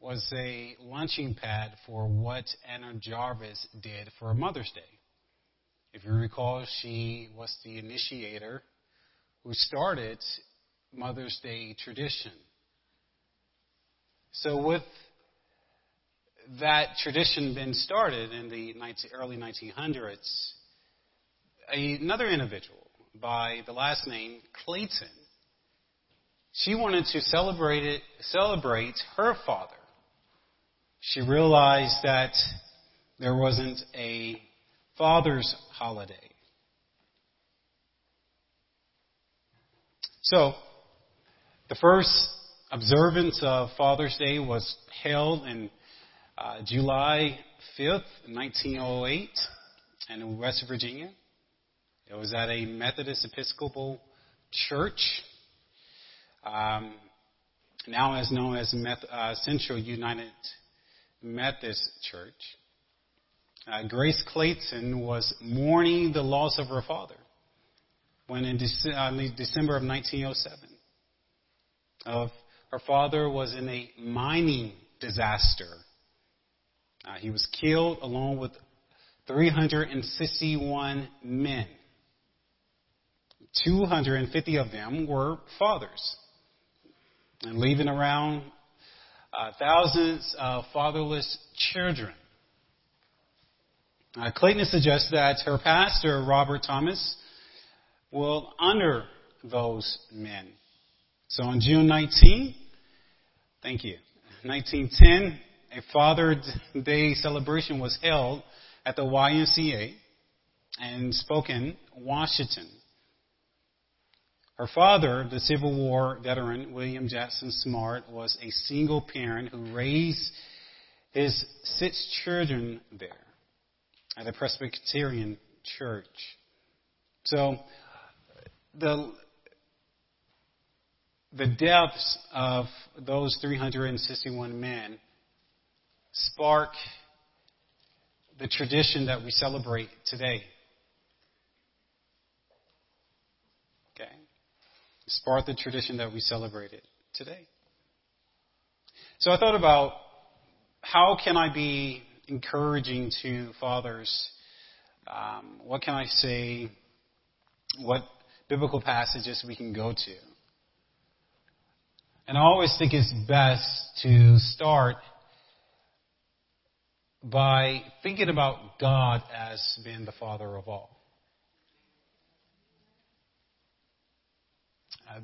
was a launching pad for what Anna Jarvis did for Mother's Day. If you recall, she was the initiator who started Mother's Day tradition. So with that tradition been started in the early 1900s, another individual by the last name Clayton, she wanted to celebrate her father. She realized that there wasn't a father's holiday. So, the first observance of Father's Day was held in July 5th, 1908, in West Virginia. It was at a Methodist Episcopal Church, now as known as Central United Methodist Church. Grace Clayton was mourning the loss of her father when in December of 1907. Her father was in a mining disaster. He was killed along with 361 men. 250 of them were fathers, and leaving around thousands of fatherless children. Clayton suggests that her pastor, Robert Thomas, will honor those men. So on June 1910, a Father's Day celebration was held at the YMCA in Spokane, Washington. Her father, the Civil War veteran William Jackson Smart, was a single parent who raised his 6 children there at a Presbyterian church. So the deaths of those 361 men spark the tradition that we celebrate today. Sparked the tradition that we celebrated today. So I thought about, how can I be encouraging to fathers? What can I say? What biblical passages we can go to? And I always think it's best to start by thinking about God as being the Father of all.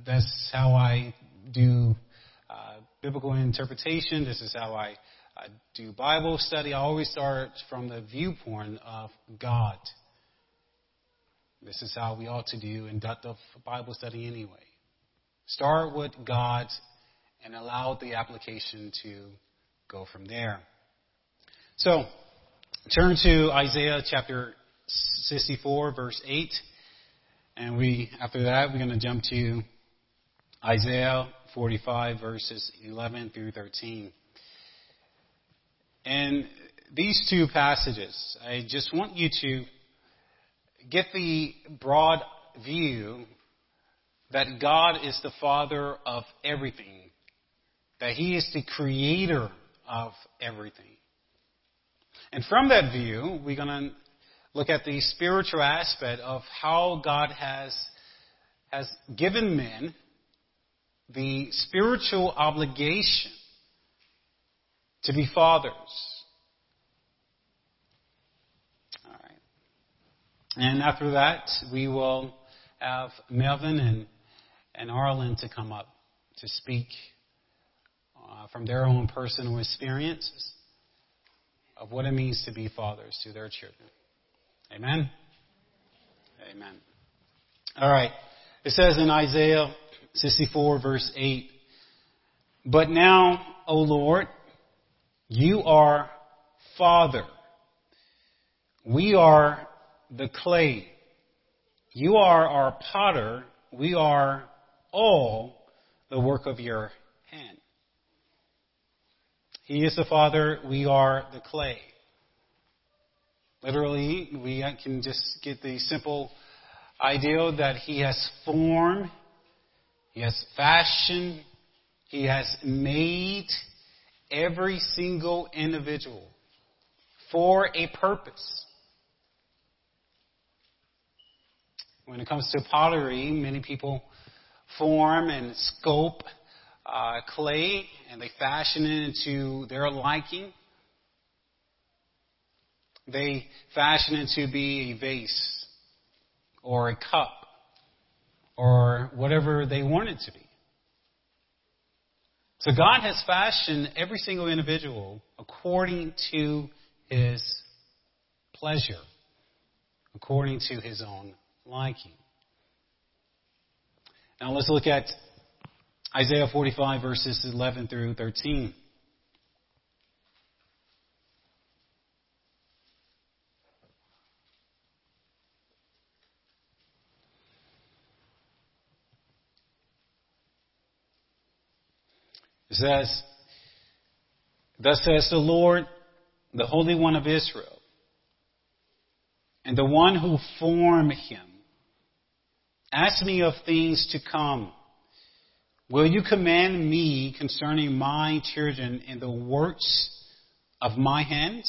That's how I do biblical interpretation. This is how I do Bible study. I always start from the viewpoint of God. This is how we ought to do inductive Bible study anyway. Start with God and allow the application to go from there. So, turn to Isaiah chapter 64, verse 8. And after that, we're going to jump to Isaiah 45, verses 11 through 13. And these two passages, I just want you to get the broad view that God is the Father of everything, that He is the Creator of everything. And from that view, we're going to look at the spiritual aspect of how God has given men the spiritual obligation to be fathers. All right. And after that, we will have Melvin and Arlin to come up to speak from their own personal experiences of what it means to be fathers to their children. Amen? Amen. All right. It says in Isaiah 64, verse 8, "But now, O Lord, you are Father. We are the clay. You are our potter. We are all the work of your hand." He is the Father. We are the clay. Literally, we can just get the simple idea that He has formed, He has fashioned, He has made every single individual for a purpose. When it comes to pottery, many people form and sculpt clay, and they fashion it into their liking. They fashion it to be a vase or a cup or whatever they want it to be. So God has fashioned every single individual according to his pleasure, according to his own liking. Now let's look at Isaiah 45, verses 11 through 13. It says, "Thus says the Lord, the Holy One of Israel, and the one who formed him, ask me of things to come. Will you command me concerning my children and the works of my hands?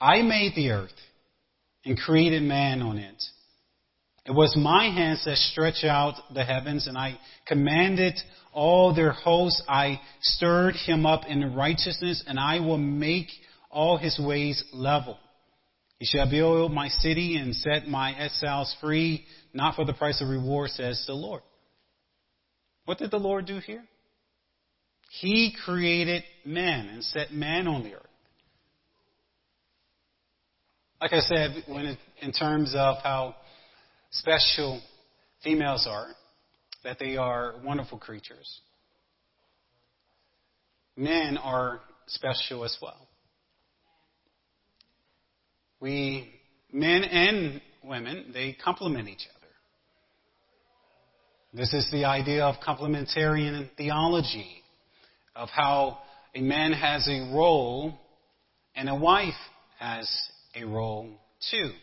I made the earth and created man on it. It was my hands that stretched out the heavens, and I commanded all their hosts. I stirred him up in righteousness, and I will make all his ways level. He shall build my city and set my exiles free, not for the price of reward, says the Lord." What did the Lord do here? He created man and set man on the earth. Like I said, in terms of how special females are, that they are wonderful creatures. Men are special as well. Men and women, they complement each other. This is the idea of complementarian theology, of how a man has a role and a wife has a role too.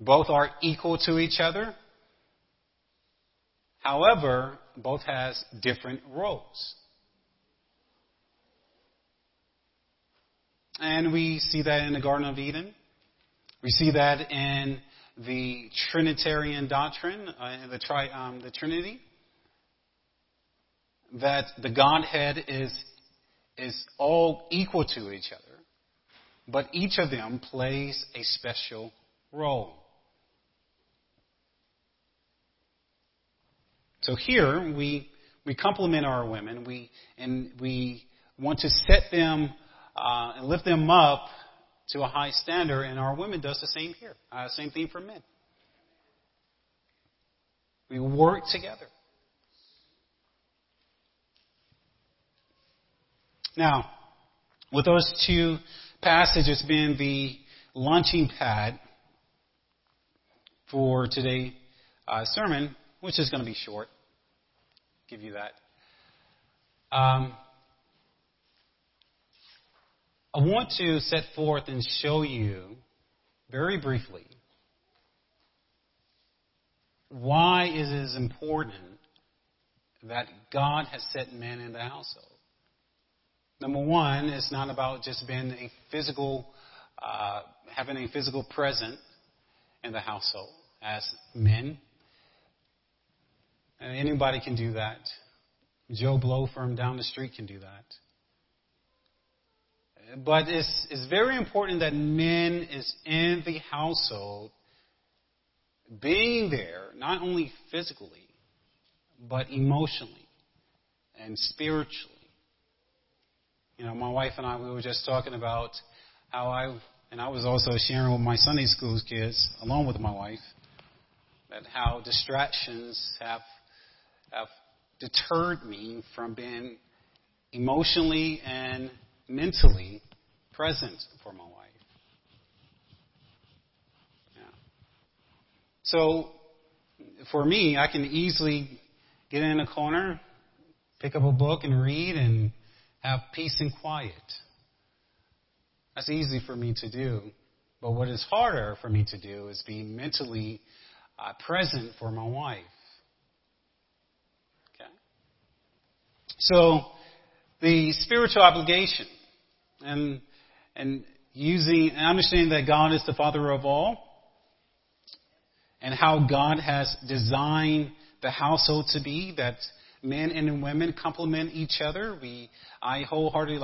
Both are equal to each other. However, both has different roles. And we see that in the Garden of Eden. We see that in the Trinitarian doctrine, the Trinity, that the Godhead is all equal to each other, but each of them plays a special role. So here we compliment our women, we want to set them and lift them up to a high standard, and our women does the same here. Same thing for men. We work together. Now, with those two passages being the launching pad for today's sermon, which is going to be short, give you that. I want to set forth and show you very briefly why it is important that God has set men in the household. Number one, it's not about just being a physical, having a physical presence in the household as men. And anybody can do that. Joe Blow from down the street can do that. But it's very important that men is in the household, being there, not only physically, but emotionally and spiritually. You know, my wife and I, we were just talking about how I was also sharing with my Sunday school kids, along with my wife, that how distractions have deterred me from being emotionally and mentally present for my wife. Yeah. So, for me, I can easily get in a corner, pick up a book and read and have peace and quiet. That's easy for me to do. But what is harder for me to do is be mentally present for my wife. Okay? So, the spiritual obligation and using and understanding that God is the Father of all and how God has designed the household to be, that men and women complement each other. I wholeheartedly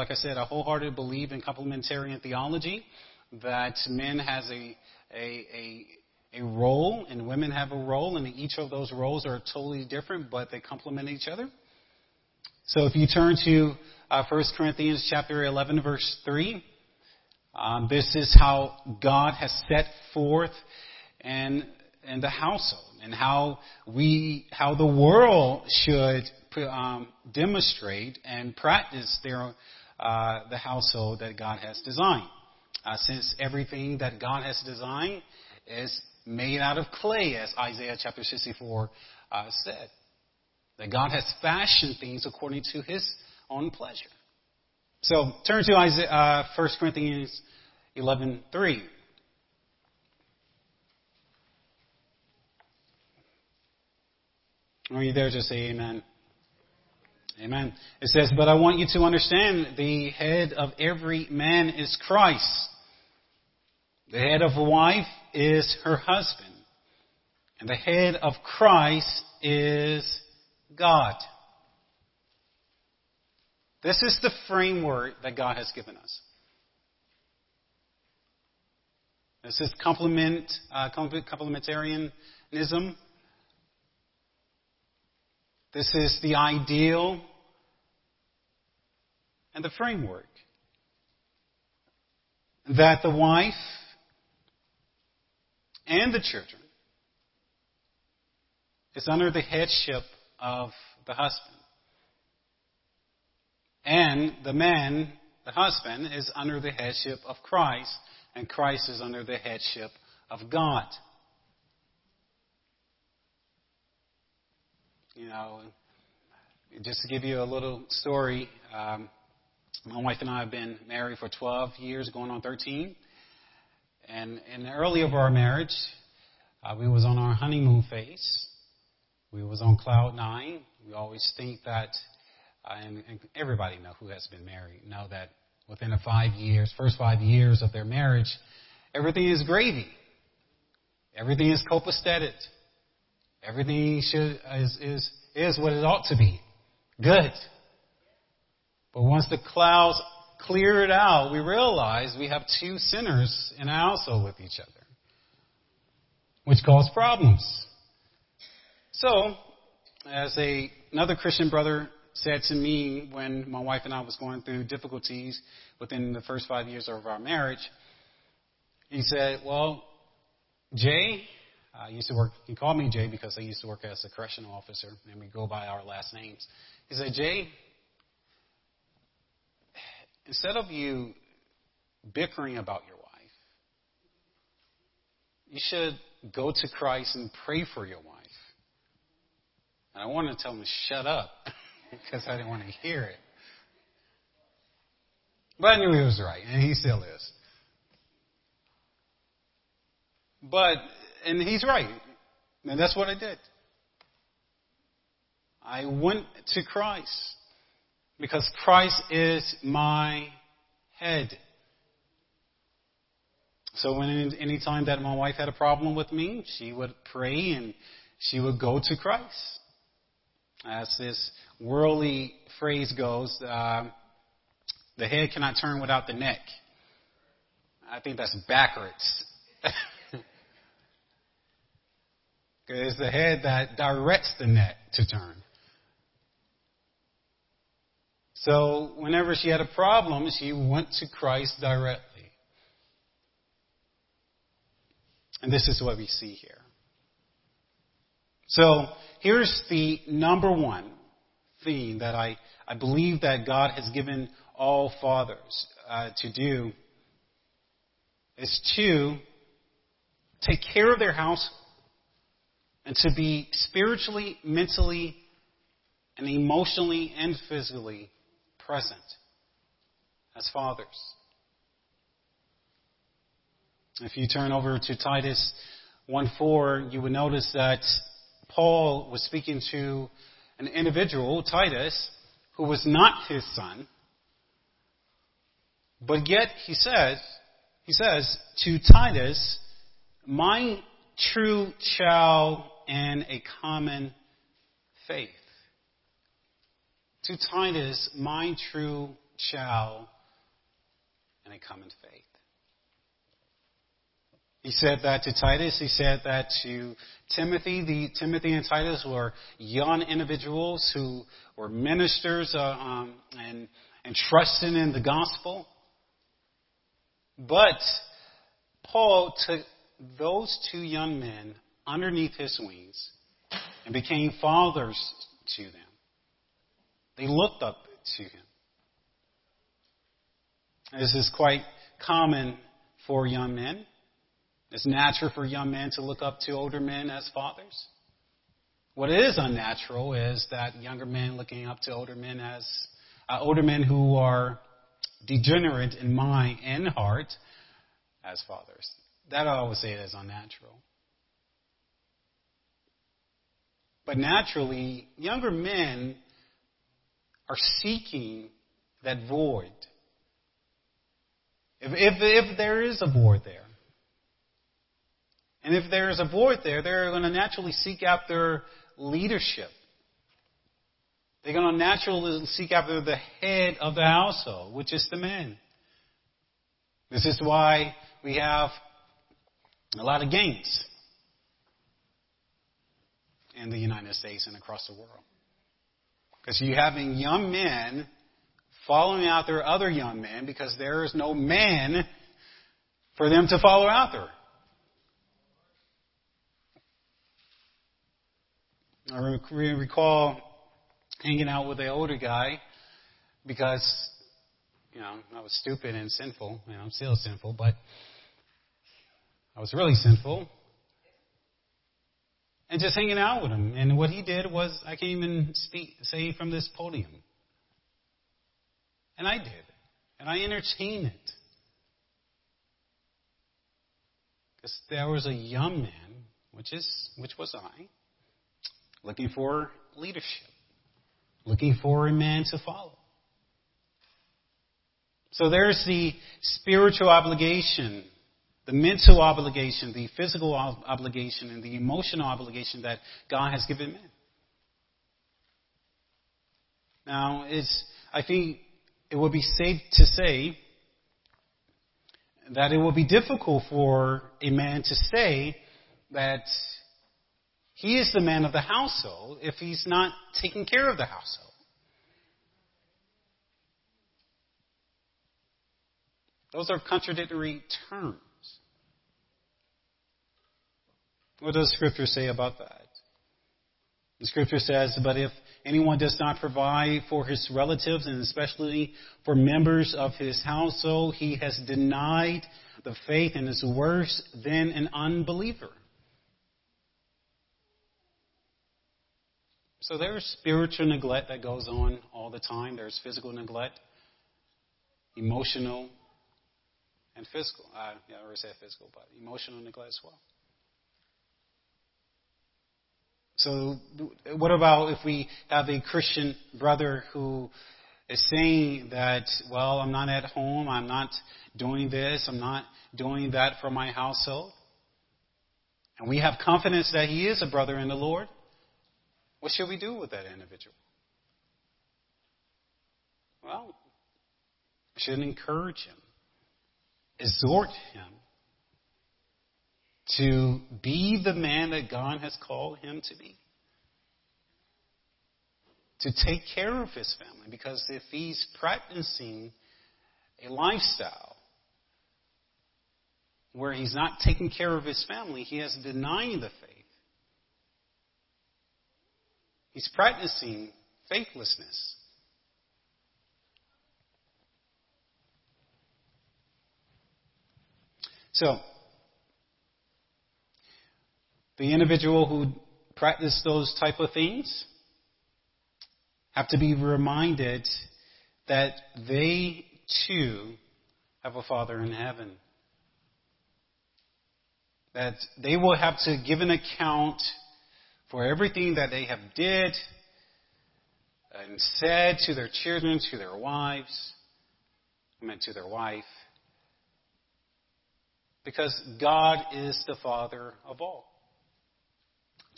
believe in complementarian theology, that men has a role and women have a role, and each of those roles are totally different, but they complement each other. So if you turn to 1 Corinthians chapter 11, verse 3, this is how God has set forth and the household, and how the world should demonstrate and practice the household that God has designed. Since everything that God has designed is made out of clay, as Isaiah chapter 64 said, that God has fashioned things according to His own pleasure. So turn to 1 Corinthians 11:3. Are you there? Just say amen. Amen. It says, "But I want you to understand, the head of every man is Christ. The head of a wife is her husband. And the head of Christ is God." This is the framework that God has given us. This is complementarianism. This is the ideal and the framework. That the wife and the children is under the headship of the husband. And the man, the husband, is under the headship of Christ, and Christ is under the headship of God. You know, just to give you a little story, my wife and I have been married for 12 years, going on 13. And in the early of our marriage, we was on our honeymoon phase. We was on cloud nine. We always think that, and everybody who has been married know that within the first five years of their marriage, everything is gravy. Everything is copacetic. Everything is what it ought to be. Good. But once the clouds cleared out, we realized we have two sinners in our household with each other, which caused problems. So, as another Christian brother said to me when my wife and I was going through difficulties within the first 5 years of our marriage, he said, "Well, Jay..." He called me Jay because I used to work as a correctional officer, and we go by our last names. He said, "Jay, instead of you bickering about your wife, you should go to Christ and pray for your wife." And I wanted to tell him to shut up because I didn't want to hear it. But I knew he was right, and he still is. And he's right. And that's what I did. I went to Christ because Christ is my head. So any time that my wife had a problem with me, she would pray and she would go to Christ. As this worldly phrase goes, the head cannot turn without the neck. I think that's backwards. It's the head that directs the neck to turn. So whenever she had a problem, she went to Christ directly. And this is what we see here. So here's the number one thing that I believe that God has given all fathers to do, is to take care of their household. And to be spiritually, mentally, and emotionally and physically present as fathers. If you turn over to Titus 1:4, you would notice that Paul was speaking to an individual, Titus, who was not his son. But yet he says to Titus, my true child and a common faith. To Titus, my true child and a common faith. He said that to Titus. He said that to Timothy. Timothy and Titus were young individuals who were ministers and trusting in the gospel. But Paul took those two young men underneath his wings and became fathers to them. They looked up to him. This is quite common for young men. It's natural for young men to look up to older men as fathers. What is unnatural is that younger men looking up to older men as older men who are degenerate in mind and heart as fathers. That I always say it is unnatural. But naturally, younger men are seeking that void. If there is a void there. And if there is a void there, they're going to naturally seek after leadership. They're going to naturally seek after the head of the household, which is the man. This is why we have a lot of gangs in the United States and across the world. Because you're having young men following after other young men because there is no man for them to follow after. I recall hanging out with an older guy because, I was stupid and sinful, and I'm still sinful, but I was really sinful. And just hanging out with him. And what he did was, I can't even say from this podium. And I did. And I entertained it. Because there was a young man, which was I, looking for leadership, looking for a man to follow. So there's the spiritual obligation, the mental obligation, the physical obligation, and the emotional obligation that God has given men. Now, I think it would be safe to say that it would be difficult for a man to say that he is the man of the household if he's not taking care of the household. Those are contradictory terms. What does Scripture say about that? The Scripture says, but if anyone does not provide for his relatives and especially for members of his household, he has denied the faith and is worse than an unbeliever. So there's spiritual neglect that goes on all the time. There's physical neglect, emotional, and physical. I already said physical, but emotional neglect as well. So what about if we have a Christian brother who is saying that, well, I'm not at home, I'm not doing this, I'm not doing that for my household? And we have confidence that he is a brother in the Lord. What should we do with that individual? Well, we should encourage him, exhort him to be the man that God has called him to be. To take care of his family, because if he's practicing a lifestyle where he's not taking care of his family, he has denied the faith. He's practicing faithlessness. So, the individual who practices those type of things have to be reminded that they too have a Father in heaven. That they will have to give an account for everything that they have did, and said to their children, to their wives, I meant to their wife, because God is the Father of all.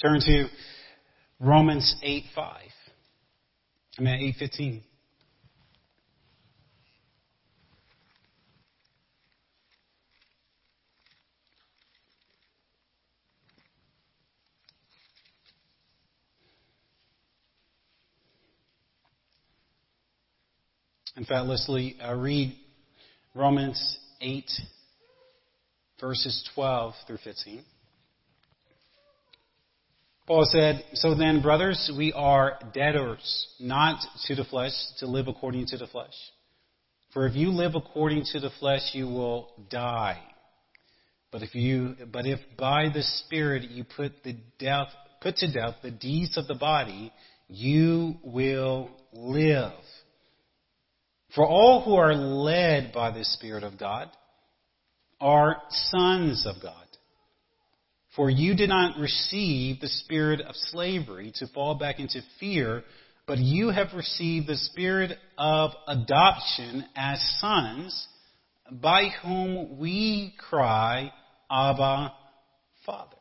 Turn to Romans 8:5. I mean 8:15. In fact, let's read Romans 8, verses 12 through 15. Paul said, "So then, brothers, we are debtors, not to the flesh, to live according to the flesh. For if you live according to the flesh, you will die. But if by the Spirit you put to death the deeds of the body, you will live. For all who are led by the Spirit of God are sons of God. For you did not receive the spirit of slavery to fall back into fear, but you have received the Spirit of adoption as sons, by whom we cry, Abba, Father."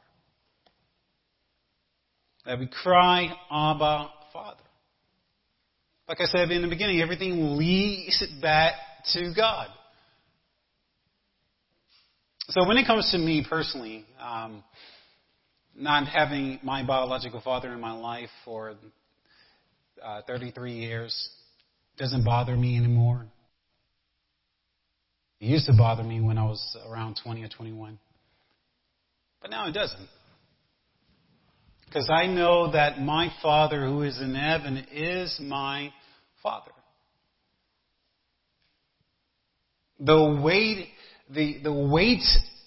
That we cry, Abba, Father. Like I said in the beginning, everything leads back to God. So when it comes to me personally, not having my biological father in my life for 33 years doesn't bother me anymore. It used to bother me when I was around 20 or 21. But now it doesn't. Because I know that my Father who is in heaven is my Father. The weight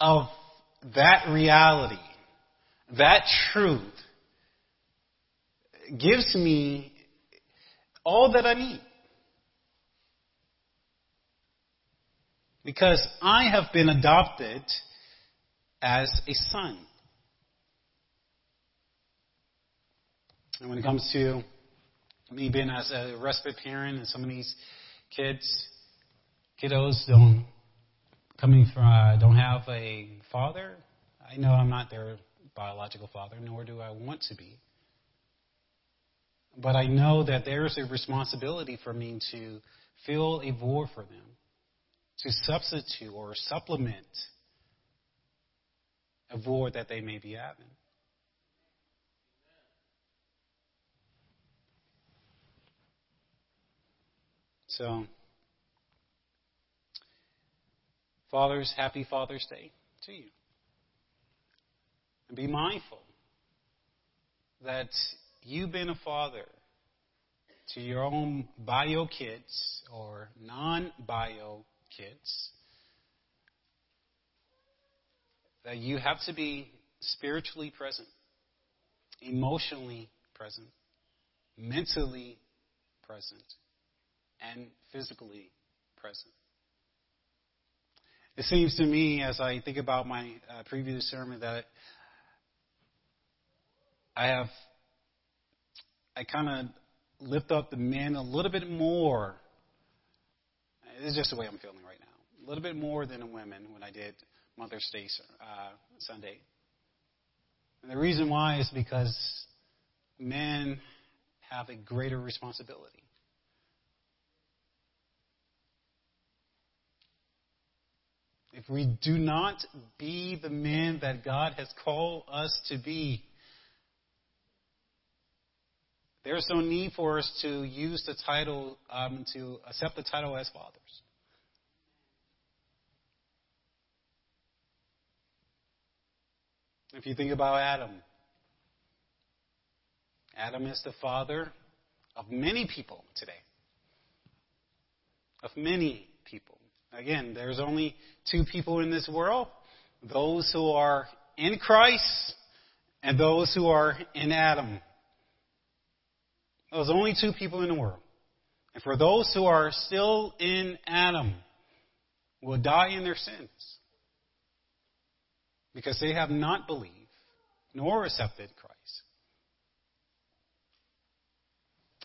of that reality, that truth, gives me all that I need. Because I have been adopted as a son. And when it comes to me being as a respite parent and some of these kiddos don't have a father, I know I'm not their biological father, nor do I want to be. But I know that there's a responsibility for me to fill a void for them, to substitute or supplement a void that they may be having. So, fathers, happy Father's Day to you. And be mindful that you've been a father to your own bio kids or non-bio kids, that you have to be spiritually present, emotionally present, mentally present, and physically present. It seems to me, as I think about my previous sermon, that I kind of lift up the men a little bit more. This is just the way I'm feeling right now. A little bit more than the women when I did Mother's Day Sunday. And the reason why is because men have a greater responsibility. If we do not be the men that God has called us to be, there's no need for us to use the title, to accept the title as fathers. If you think about Adam, Adam is the father of many people today. Of many people. Again, there's only two people in this world, those who are in Christ and those who are in Adam. There's only two people in the world. And for those who are still in Adam, will die in their sins because they have not believed nor accepted Christ.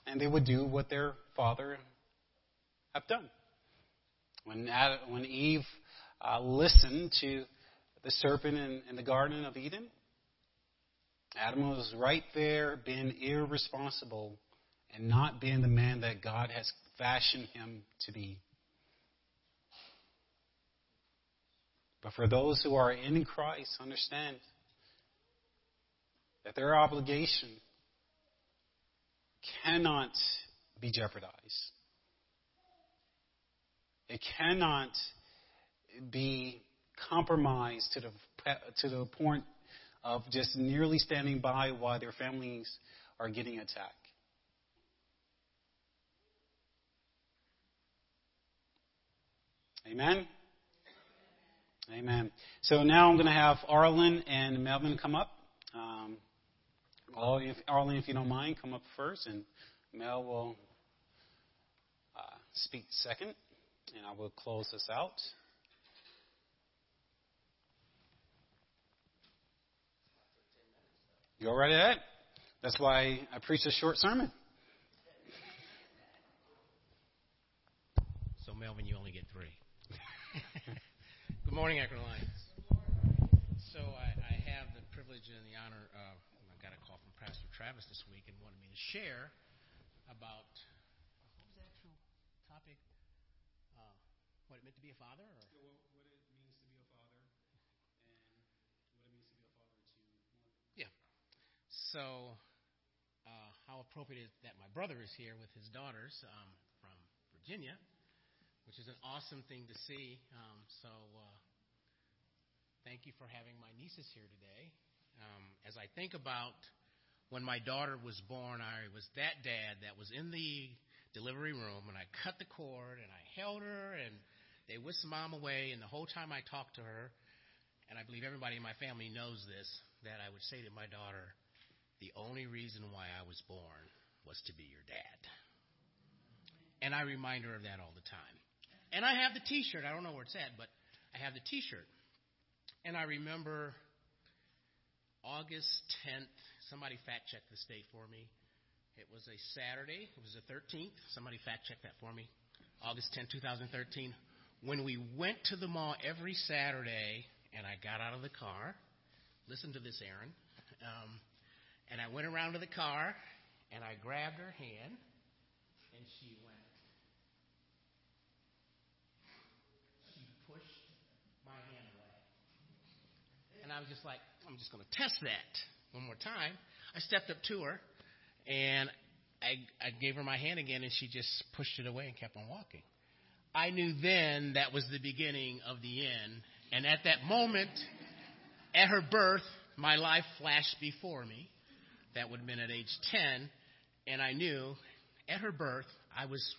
and they would do what their father have done. When Eve listened to the serpent in the Garden of Eden, Adam was right there being irresponsible and not being the man that God has fashioned him to be. But for those who are in Christ, understand that their obligation cannot be jeopardized. It cannot be compromised to the point of just nearly standing by while their families are getting attacked. Amen? Amen. So now I'm going to have Arlin and Melvin come up. Arlin, if you don't mind, come up first, and Mel will speak second, and I will close this out. You all right at that? That's why I preached a short sermon. So, Melvin, you only get 3. Good morning, Akron Alliance. So I have the privilege and the honor of, I got a call from Pastor Travis this week and wanted me to share about, what was the actual topic? What it meant to be a father? Or? Yeah, well, what it means to be a father and what it means to be a father to. Yeah. So how appropriate is that my brother is here with his daughters from Virginia, which is an awesome thing to see. Thank you for having my nieces here today. As I think about when my daughter was born, I was that dad that was in the delivery room, and I cut the cord, and I held her, and they whisked Mom away, and the whole time I talked to her, and I believe everybody in my family knows this, that I would say to my daughter, the only reason why I was born was to be your dad. And I remind her of that all the time. And I have the T-shirt. I don't know where it's at, but I have the T-shirt. And I remember August 10th, somebody fact-checked this date for me. It was a Saturday. It was the 13th. Somebody fact-checked that for me. August 10th, 2013. When we went to the mall every Saturday, and I got out of the car. Listen to this, Aaron. And I went around to the car, and I grabbed her hand, and she went. And I was just like, I'm just going to test that one more time. I stepped up to her, and I gave her my hand again, and she just pushed it away and kept on walking. I knew then that was the beginning of the end. And at that moment, at her birth, my life flashed before me. That would have been at age 10. And I knew at her birth, I was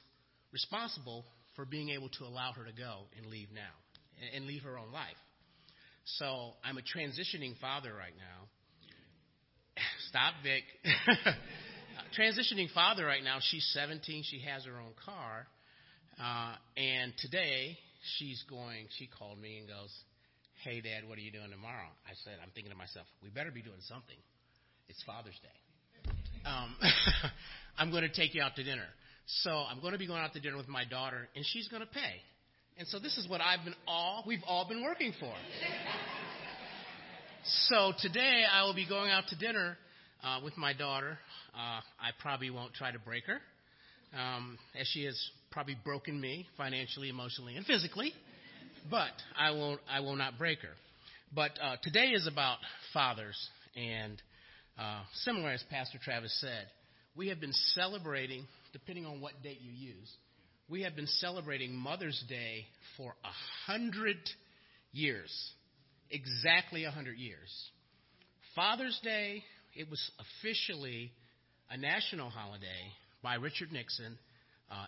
responsible for being able to allow her to go and leave now and leave her own life. So I'm a transitioning father right now. Stop, Vic. Transitioning father right now. She's 17. She has her own car. And today she called me and goes, hey, Dad, what are you doing tomorrow? I said, I'm thinking to myself, we better be doing something. It's Father's Day. I'm going to take you out to dinner. So I'm going to be going out to dinner with my daughter, and she's going to pay. And so this is what we've all been working for. So today I will be going out to dinner with my daughter. I probably won't try to break her, as she has probably broken me financially, emotionally, and physically. But I will not break her. But today is about fathers. And similar as Pastor Travis said, we have been celebrating, depending on what date you use, we have been celebrating Mother's Day for 100 years, exactly 100 years. Father's Day, it was officially a national holiday by Richard Nixon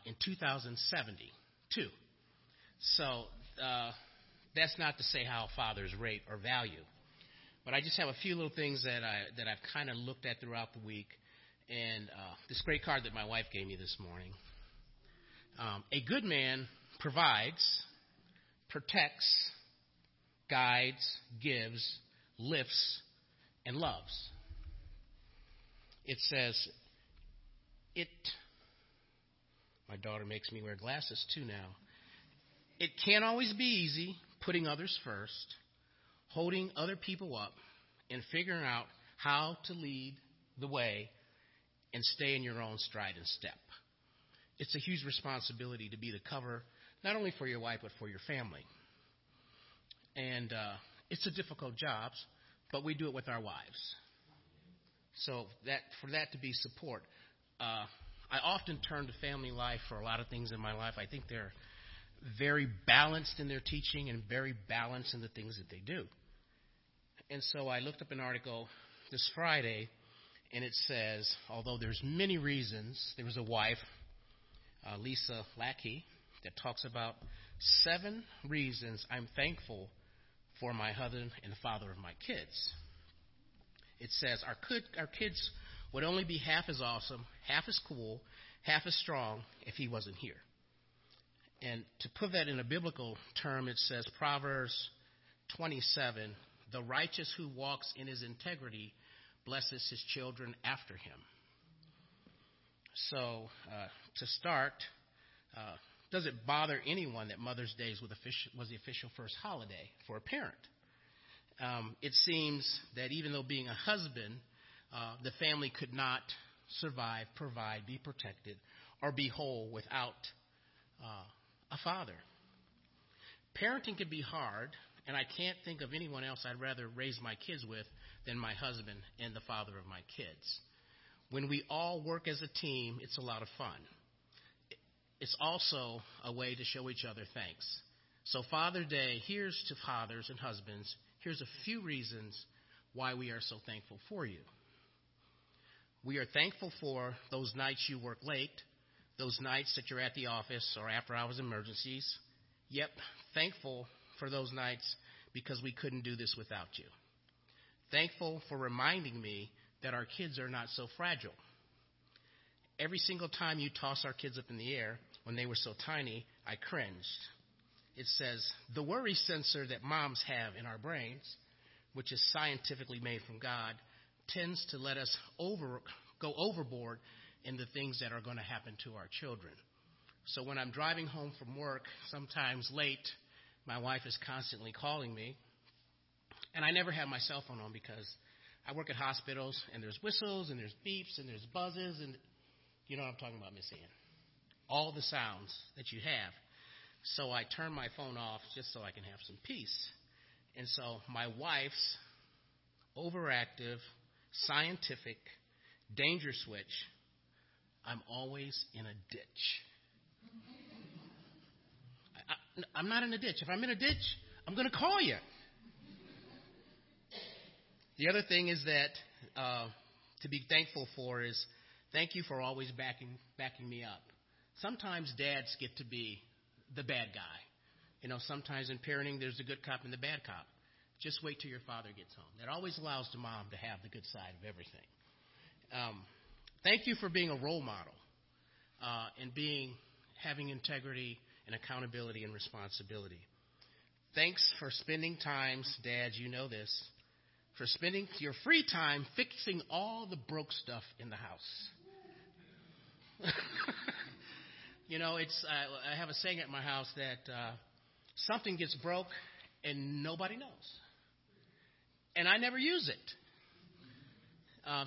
in 2072. So that's not to say how fathers rate or value, but I just have a few little things that I've kind of looked at throughout the week, and this great card that my wife gave me this morning. A good man provides, protects, guides, gives, lifts, and loves. It says, it My daughter makes me wear glasses too now. It can't always be easy putting others first, holding other people up, and figuring out how to lead the way and stay in your own stride and step. It's a huge responsibility to be the cover, not only for your wife, but for your family. And it's a difficult job, but we do it with our wives. So that for that to be support, I often turn to family life for a lot of things in my life. I think they're very balanced in their teaching and very balanced in the things that they do. And so I looked up an article this Friday, and it says, although there's many reasons, there was a wife, Lisa Lackey, that talks about 7 reasons I'm thankful for my husband and the father of my kids. It says our kids would only be half as awesome, half as cool, half as strong if he wasn't here. And to put that in a biblical term, it says Proverbs 27, the righteous who walks in his integrity blesses his children after him. So to start, does it bother anyone that Mother's Day was the official first holiday for a parent? It seems that even though being a husband, the family could not survive, provide, be protected, or be whole without a father. Parenting can be hard, and I can't think of anyone else I'd rather raise my kids with than my husband and the father of my kids. When we all work as a team, it's a lot of fun. It's also a way to show each other thanks. So Father's Day, here's to fathers and husbands. Here's a few reasons why we are so thankful for you. We are thankful for those nights you work late, those nights that you're at the office or after hours emergencies. Yep, thankful for those nights because we couldn't do this without you. Thankful for reminding me that our kids are not so fragile. Every single time you toss our kids up in the air, when they were so tiny, I cringed. It says, the worry sensor that moms have in our brains, which is scientifically made from God, tends to let us go overboard in the things that are going to happen to our children. So when I'm driving home from work, sometimes late, my wife is constantly calling me, and I never have my cell phone on because I work at hospitals, and there's whistles, and there's beeps, and there's buzzes, and you know what I'm talking about, Miss Ann. All the sounds that you have. So I turn my phone off just so I can have some peace. And so my wife's overactive, scientific danger switch, I'm always in a ditch. I'm not in a ditch. If I'm in a ditch, I'm going to call you. The other thing is that to be thankful for is thank you for always backing me up. Sometimes dads get to be the bad guy. You know, sometimes in parenting, there's the good cop and the bad cop. Just wait till your father gets home. That always allows the mom to have the good side of everything. Thank you for being a role model and having integrity and accountability and responsibility. Thanks for spending time, dads, you know this, for spending your free time fixing all the broke stuff in the house. You know, I have a saying at my house that something gets broke and nobody knows. And I never use it.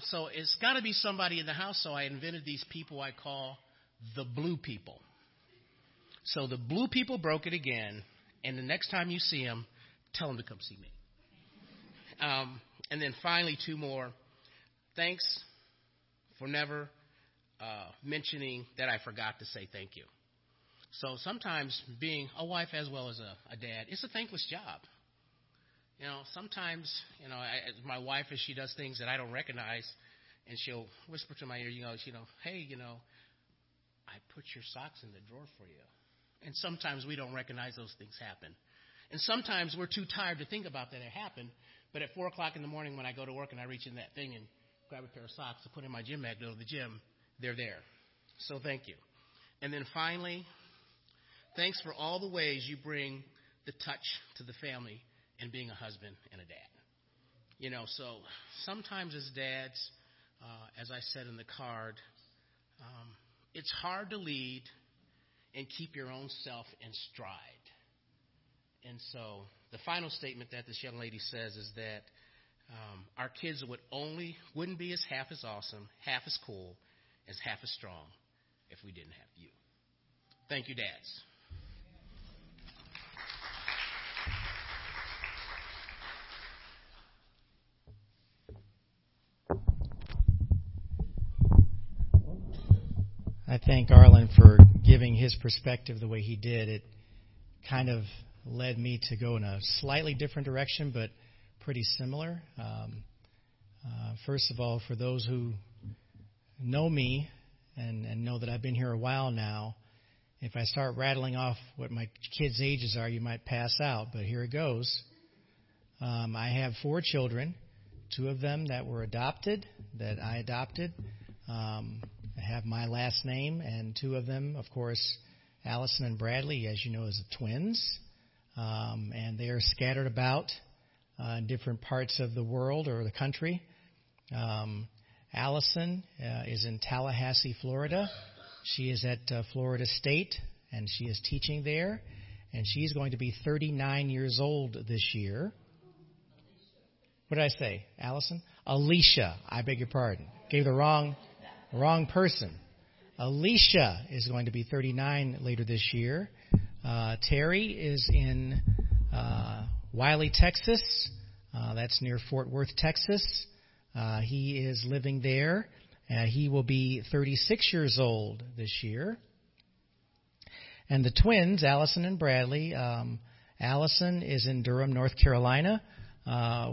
So it's got to be somebody in the house. So I invented these people I call the blue people. So the blue people broke it again. And the next time you see them, tell them to come see me. And then finally, 2 more. Thanks for never mentioning that I forgot to say thank you. So sometimes being a wife as well as a dad, it's a thankless job. You know, sometimes, you know, my wife, as she does things that I don't recognize, and she'll whisper to my ear, hey, I put your socks in the drawer for you. And sometimes we don't recognize those things happen. And sometimes we're too tired to think about that it happened. But at 4 o'clock in the morning when I go to work and I reach in that thing and grab a pair of socks to put in my gym bag to go to the gym, they're there. So thank you. And then finally, thanks for all the ways you bring the touch to the family and being a husband and a dad. You know, so sometimes as dads, as I said in the card, it's hard to lead and keep your own self in stride. And so the final statement that this young lady says is that our kids wouldn't be as half as awesome, half as cool, as half as strong if we didn't have you. Thank you, dads. I thank Arlin for giving his perspective the way he did. It kind of led me to go in a slightly different direction, but pretty similar. First of all, for those who know me and know that I've been here a while now, if I start rattling off what my kids' ages are, you might pass out, but here it goes. I have 4 children, 2 of them that were adopted, that I adopted. I have my last name, and 2 of them, of course, Allison and Bradley, as you know, is twins, and they are scattered about in different parts of the world or the country. Allison is in Tallahassee, Florida. She is at Florida State, and she is teaching there, and she's going to be 39 years old this year. What did I say, Allison? Alicia, I beg your pardon. Gave the wrong person. Alicia is going to be 39 later this year. Terry is in Wylie, Texas. That's near Fort Worth, Texas. He is living there. He will be 36 years old this year. And the twins, Allison and Bradley. Allison is in Durham, North Carolina.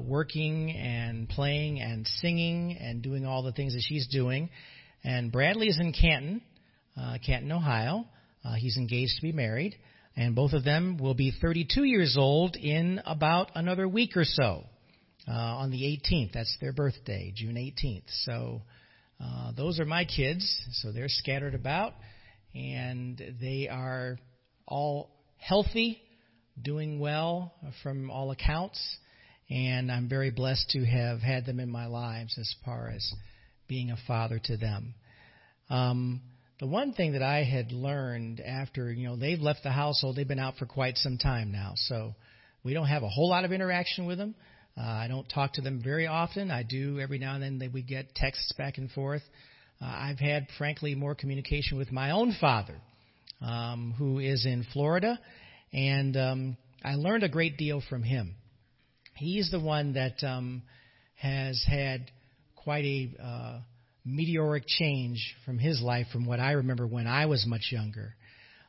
Working and playing and singing and doing all the things that she's doing. And Bradley is in Canton, Ohio. He's engaged to be married. And both of them will be 32 years old in about another week or so, on the 18th. That's their birthday, June 18th. So those are my kids. So they're scattered about, and they are all healthy, doing well from all accounts. And I'm very blessed to have had them in my lives as far as being a father to them. The one thing that I had learned after, they've left the household, they've been out for quite some time now. So we don't have a whole lot of interaction with them. I don't talk to them very often. I do every now and then we get texts back and forth. I've had, frankly, more communication with my own father, who is in Florida. And I learned a great deal from him. He's the one that has had quite a meteoric change from his life from what I remember when I was much younger.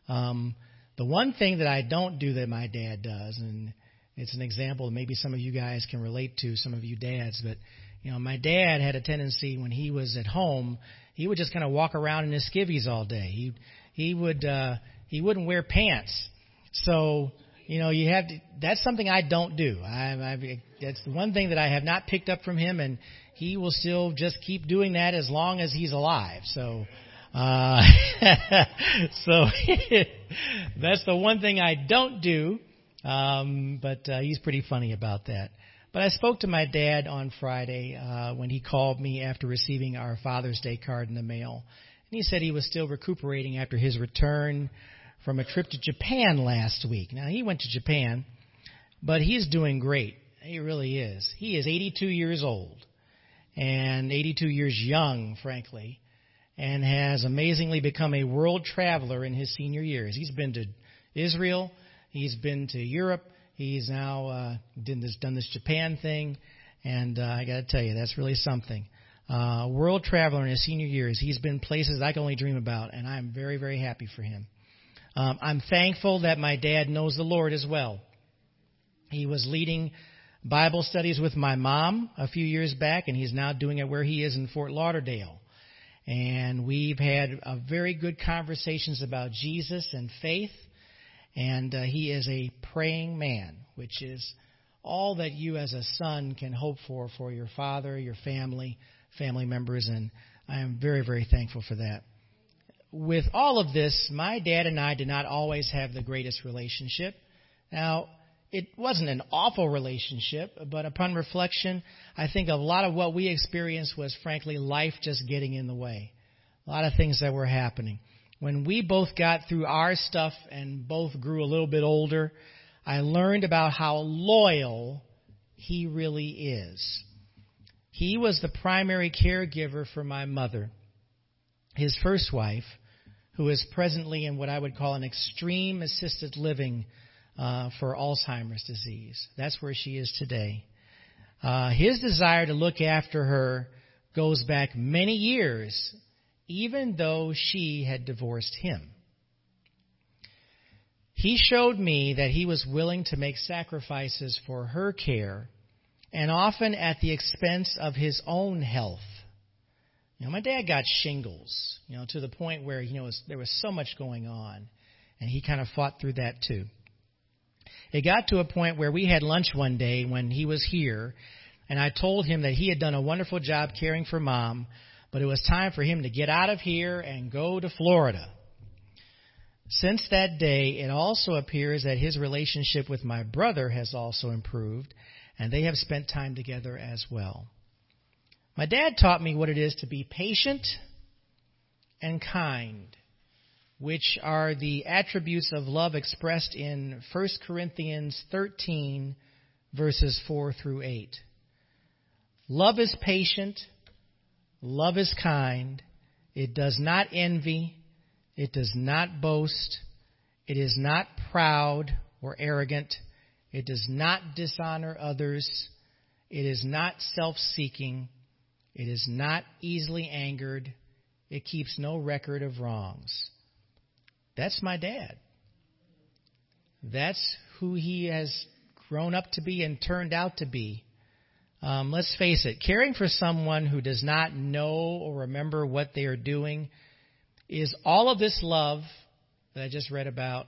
The one thing that I don't do that my dad does, and it's an example maybe some of you guys can relate to, some of you dads, but my dad had a tendency when he was at home, he would just kind of walk around in his skivvies all day. He wouldn't wear pants. So you have to, that's something I don't do. That's the one thing that I have not picked up from him, and he will still just keep doing that as long as he's alive. So, so that's the one thing I don't do. But he's pretty funny about that. But I spoke to my dad on Friday, when he called me after receiving our Father's Day card in the mail. And he said he was still recuperating after his return from a trip to Japan last week. Now, he went to Japan, but he's doing great. He really is. He is 82 years old and 82 years young, frankly, and has amazingly become a world traveler in his senior years. He's been to Israel. He's been to Europe. He's now done this Japan thing, and I got to tell you, that's really something. World traveler in his senior years. He's been places I can only dream about, and I'm very, very happy for him. I'm thankful that my dad knows the Lord as well. He was leading Bible studies with my mom a few years back, and he's now doing it where he is in Fort Lauderdale. And we've had very good conversations about Jesus and faith, and he is a praying man, which is all that you as a son can hope for your father, your family members, and I am very, very thankful for that. With all of this, my dad and I did not always have the greatest relationship. Now, it wasn't an awful relationship, but upon reflection, I think a lot of what we experienced was, frankly, life just getting in the way. A lot of things that were happening. When we both got through our stuff and both grew a little bit older, I learned about how loyal he really is. He was the primary caregiver for my mother, his first wife, who is presently in what I would call an extreme assisted living for Alzheimer's disease. That's where she is today. His desire to look after her goes back many years, even though she had divorced him. He showed me that he was willing to make sacrifices for her care, and often at the expense of his own health. You know, my dad got shingles, to the point where, there was so much going on, and he kind of fought through that too. It got to a point where we had lunch one day when he was here, and I told him that he had done a wonderful job caring for Mom, but it was time for him to get out of here and go to Florida. Since that day, it also appears that his relationship with my brother has also improved, and they have spent time together as well. My dad taught me what it is to be patient and kind, which are the attributes of love expressed in 1 Corinthians 13, verses 4 through 8. Love is patient. Love is kind. It does not envy. It does not boast. It is not proud or arrogant. It does not dishonor others. It is not self-seeking. It is not easily angered. It keeps no record of wrongs. That's my dad. That's who he has grown up to be and turned out to be. Let's face it, caring for someone who does not know or remember what they are doing is all of this love that I just read about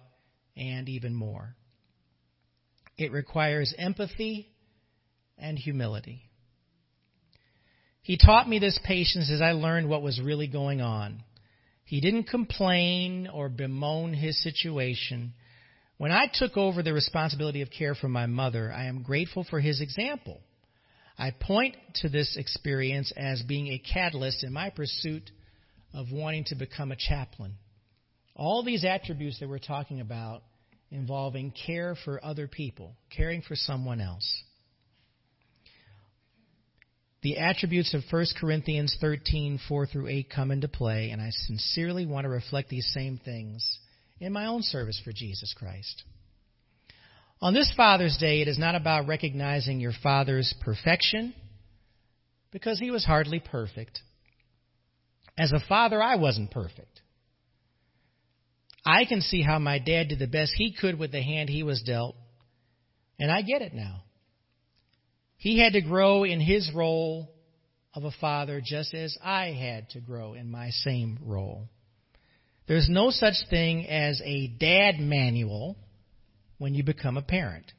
and even more. It requires empathy and humility. He taught me this patience as I learned what was really going on. He didn't complain or bemoan his situation. When I took over the responsibility of care for my mother, I am grateful for his example. I point to this experience as being a catalyst in my pursuit of wanting to become a chaplain. All these attributes that we're talking about involving care for other people, caring for someone else. The attributes of 1 Corinthians 13, 4 through 8 come into play, and I sincerely want to reflect these same things in my own service for Jesus Christ. On this Father's Day, it is not about recognizing your father's perfection, because he was hardly perfect. As a father, I wasn't perfect. I can see how my dad did the best he could with the hand he was dealt, and I get it now. He had to grow in his role of a father just as I had to grow in my same role. There's no such thing as a dad manual when you become a parent.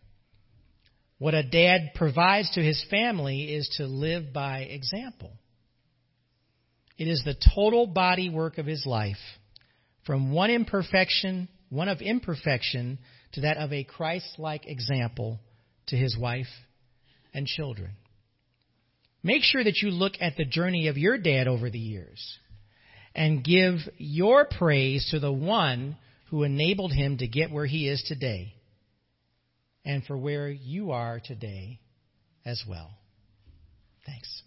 What a dad provides to his family is to live by example. It is the total body work of his life, from one of imperfection to that of a Christ-like example to his wife and children. Make sure that you look at the journey of your dad over the years and give your praise to the one who enabled him to get where he is today and for where you are today as well. Thanks.